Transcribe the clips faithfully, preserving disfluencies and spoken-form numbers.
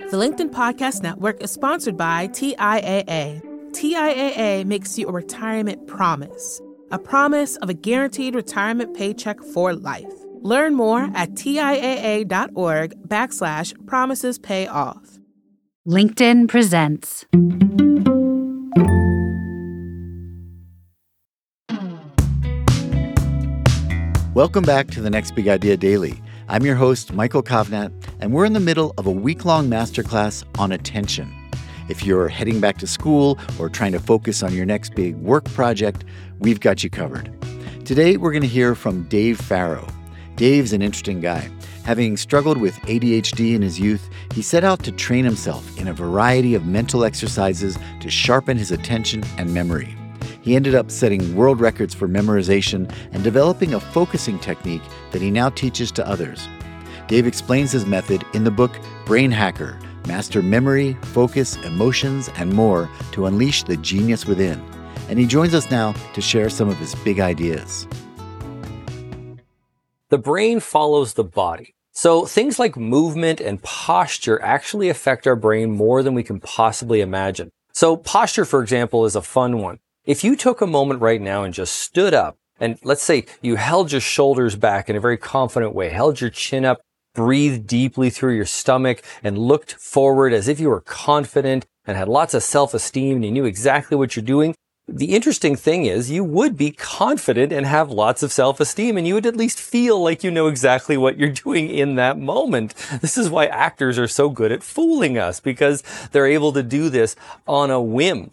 The LinkedIn Podcast Network is sponsored by T I A A. T I A A makes you a retirement promise, a promise of a guaranteed retirement paycheck for life. Learn more at T I A A dot org backslash promises pay off. LinkedIn presents. Welcome back to the Next Big Idea Daily. I'm your host, Michael Kovnat, and we're in the middle of a week-long masterclass on attention. If you're heading back to school or trying to focus on your next big work project, we've got you covered. Today, we're going to hear from Dave Farrow. Dave's an interesting guy. Having struggled with A D H D in his youth, he set out to train himself in a variety of mental exercises to sharpen his attention and memory. He ended up setting world records for memorization and developing a focusing technique that he now teaches to others. Dave explains his method in the book Brain Hacker: Master Memory, Focus, Emotions, and More to Unleash the Genius Within. And he joins us now to share some of his big ideas. The brain follows the body. So things like movement and posture actually affect our brain more than we can possibly imagine. So posture, for example, is a fun one. If you took a moment right now and just stood up, and let's say you held your shoulders back in a very confident way, held your chin up, breathed deeply through your stomach, and looked forward as if you were confident and had lots of self-esteem and you knew exactly what you're doing, the interesting thing is you would be confident and have lots of self-esteem, and you would at least feel like you know exactly what you're doing in that moment. This is why actors are so good at fooling us, because they're able to do this on a whim.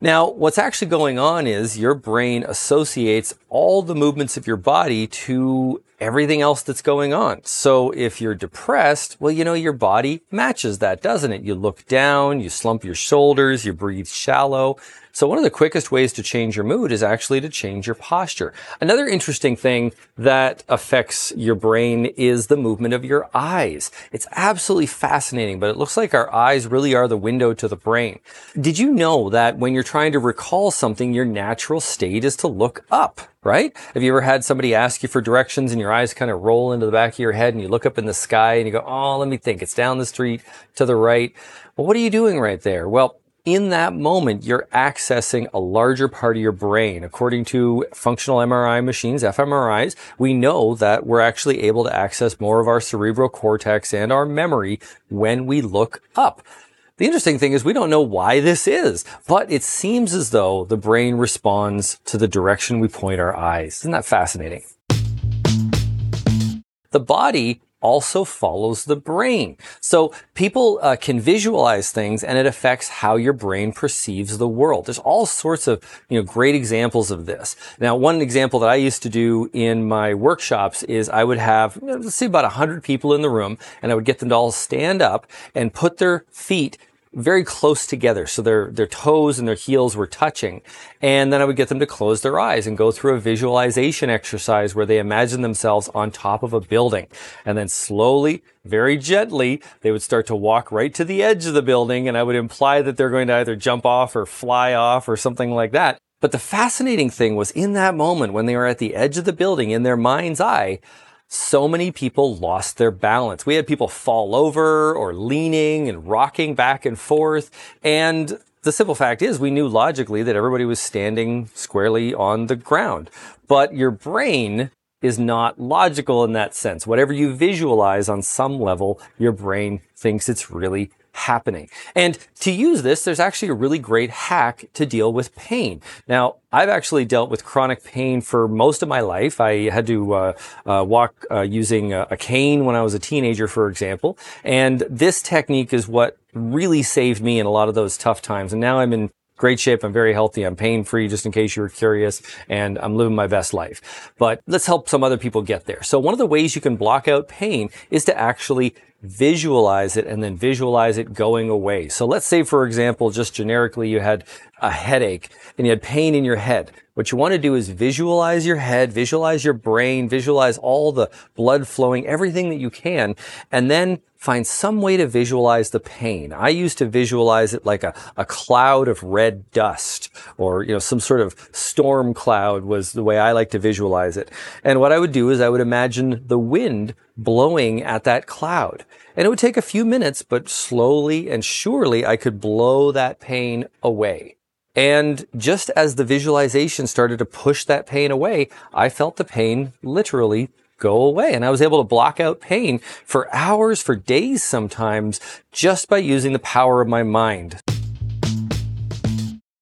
Now, what's actually going on is your brain associates all the movements of your body to everything else that's going on. So if you're depressed, well, you know, your body matches that, doesn't it? You look down, you slump your shoulders, you breathe shallow. So one of the quickest ways to change your mood is actually to change your posture. Another interesting thing that affects your brain is the movement of your eyes. It's absolutely fascinating, but it looks like our eyes really are the window to the brain. Did you know that when you're trying to recall something, your natural state is to look up, right? Have you ever had somebody ask you for directions and your eyes kind of roll into the back of your head and you look up in the sky and you go, oh, let me think, it's down the street to the right. Well, what are you doing right there? Well, in that moment, you're accessing a larger part of your brain. According to functional M R I machines, f M R Is, we know that we're actually able to access more of our cerebral cortex and our memory when we look up. The interesting thing is we don't know why this is, but it seems as though the brain responds to the direction we point our eyes. Isn't that fascinating? The body also follows the brain. So people uh, can visualize things and it affects how your brain perceives the world. There's all sorts of, you know, great examples of this. Now, one example that I used to do in my workshops is I would have, you know, let's say about a hundred people in the room, and I would get them to all stand up and put their feet very close together. So their, their toes and their heels were touching. And then I would get them to close their eyes and go through a visualization exercise where they imagine themselves on top of a building. And then slowly, very gently, they would start to walk right to the edge of the building. And I would imply that they're going to either jump off or fly off or something like that. But the fascinating thing was in that moment when they were at the edge of the building in their mind's eye, so many people lost their balance. We had people fall over or leaning and rocking back and forth. And the simple fact is we knew logically that everybody was standing squarely on the ground. But your brain is not logical in that sense. Whatever you visualize on some level, your brain thinks it's really happening. And to use this, there's actually a really great hack to deal with pain. Now, I've actually dealt with chronic pain for most of my life. I had to uh, uh, walk uh, using a, a cane when I was a teenager, for example. And this technique is what really saved me in a lot of those tough times. And now I'm in great shape. I'm very healthy. I'm pain-free, just in case you were curious, and I'm living my best life. But let's help some other people get there. So one of the ways you can block out pain is to actually visualize it and then visualize it going away. So let's say, for example, just generically, you had a headache and you had pain in your head. What you want to do is visualize your head, visualize your brain, visualize all the blood flowing, everything that you can, and then find some way to visualize the pain. I used to visualize it like a, a cloud of red dust, or, you know, some sort of storm cloud was the way I like to visualize it. And what I would do is I would imagine the wind blowing at that cloud. And it would take a few minutes, but slowly and surely I could blow that pain away. And just as the visualization started to push that pain away, I felt the pain literally go away. And I was able to block out pain for hours, for days sometimes, just by using the power of my mind.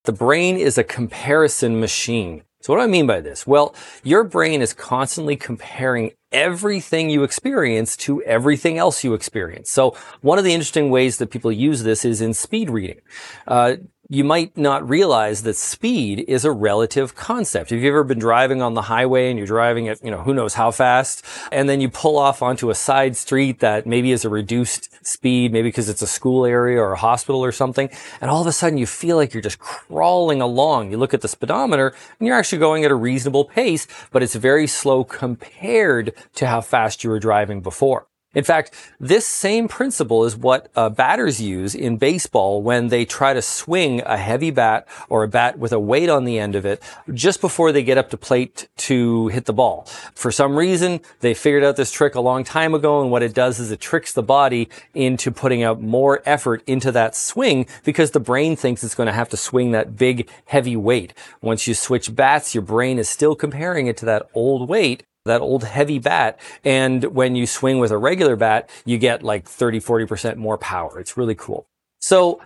The brain is a comparison machine. So what do I mean by this? Well, your brain is constantly comparing everything you experience to everything else you experience. So one of the interesting ways that people use this is in speed reading. Uh, you might not realize that speed is a relative concept. If you've ever been driving on the highway and you're driving at, you know, who knows how fast, and then you pull off onto a side street that maybe is a reduced speed, maybe because it's a school area or a hospital or something, and all of a sudden you feel like you're just crawling along. You look at the speedometer and you're actually going at a reasonable pace, but it's very slow compared to how fast you were driving before. In fact, this same principle is what uh, batters use in baseball when they try to swing a heavy bat or a bat with a weight on the end of it just before they get up to plate to hit the ball. For some reason, they figured out this trick a long time ago, and what it does is it tricks the body into putting out more effort into that swing because the brain thinks it's going to have to swing that big, heavy weight. Once you switch bats, your brain is still comparing it to that old weight, that old heavy bat, and when you swing with a regular bat, you get like thirty, forty percent more power. It's really cool. So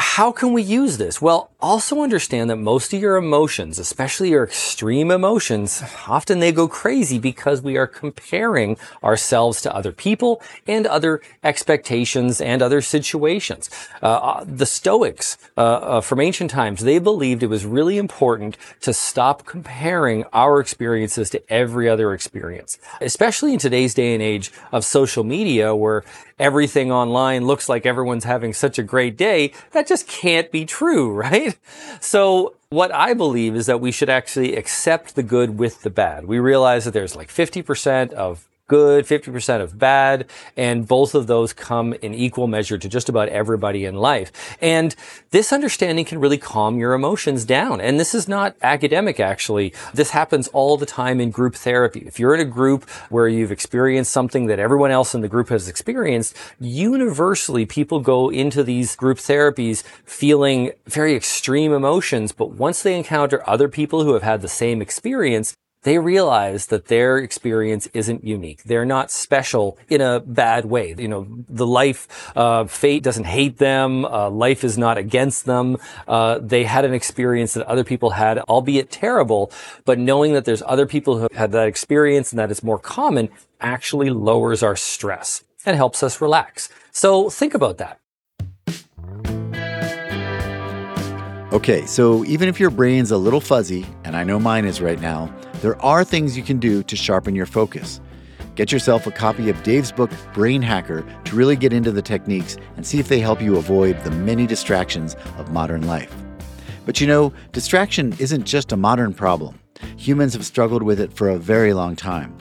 how can we use this? Well, also understand that most of your emotions, especially your extreme emotions, often they go crazy because we are comparing ourselves to other people and other expectations and other situations. Uh, the Stoics uh, uh, from ancient times, they believed it was really important to stop comparing our experiences to every other experience, especially in today's day and age of social media where everything online looks like everyone's having such a great day. That just can't be true, right? So what I believe is that we should actually accept the good with the bad. We realize that there's like fifty percent of good, fifty percent of bad, and both of those come in equal measure to just about everybody in life. And this understanding can really calm your emotions down. And this is not academic, actually. This happens all the time in group therapy. If you're in a group where you've experienced something that everyone else in the group has experienced, universally people go into these group therapies feeling very extreme emotions, but once they encounter other people who have had the same experience, they realize that their experience isn't unique. They're not special in a bad way. You know, the life, uh, fate doesn't hate them. Uh, life is not against them. Uh, they had an experience that other people had, albeit terrible, but knowing that there's other people who have had that experience and that it's more common actually lowers our stress and helps us relax. So think about that. Okay, so even if your brain's a little fuzzy, and I know mine is right now, there are things you can do to sharpen your focus. Get yourself a copy of Dave's book, Brain Hacker, to really get into the techniques and see if they help you avoid the many distractions of modern life. But you know, distraction isn't just a modern problem. Humans have struggled with it for a very long time.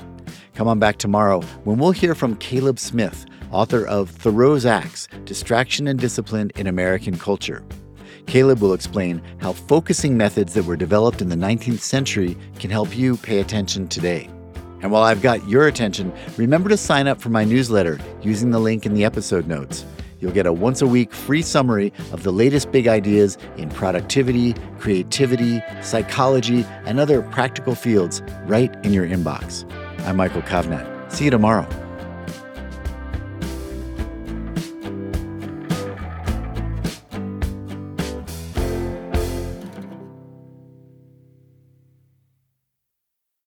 Come on back tomorrow when we'll hear from Caleb Smith, author of Thoreau's Axe: Distraction and Discipline in American Culture. Caleb will explain how focusing methods that were developed in the nineteenth century can help you pay attention today. And while I've got your attention, remember to sign up for my newsletter using the link in the episode notes. You'll get a once-a-week free summary of the latest big ideas in productivity, creativity, psychology, and other practical fields right in your inbox. I'm Michael Kovnat. See you tomorrow.